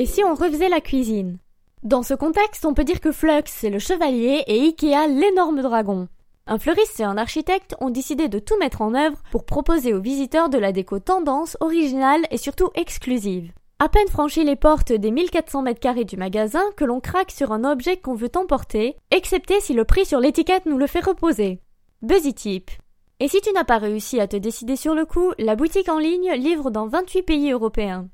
Et si on refaisait la cuisine ? Dans ce contexte, on peut dire que Flux, c'est le chevalier et Ikea, l'énorme dragon. Un fleuriste et un architecte ont décidé de tout mettre en œuvre pour proposer aux visiteurs de la déco tendance, originale et surtout exclusive. À peine franchi les portes des 1400 m² du magasin que l'on craque sur un objet qu'on veut emporter, excepté si le prix sur l'étiquette nous le fait reposer. Buzzy Tip. Et si tu n'as pas réussi à te décider sur le coup, la boutique en ligne livre dans 28 pays européens.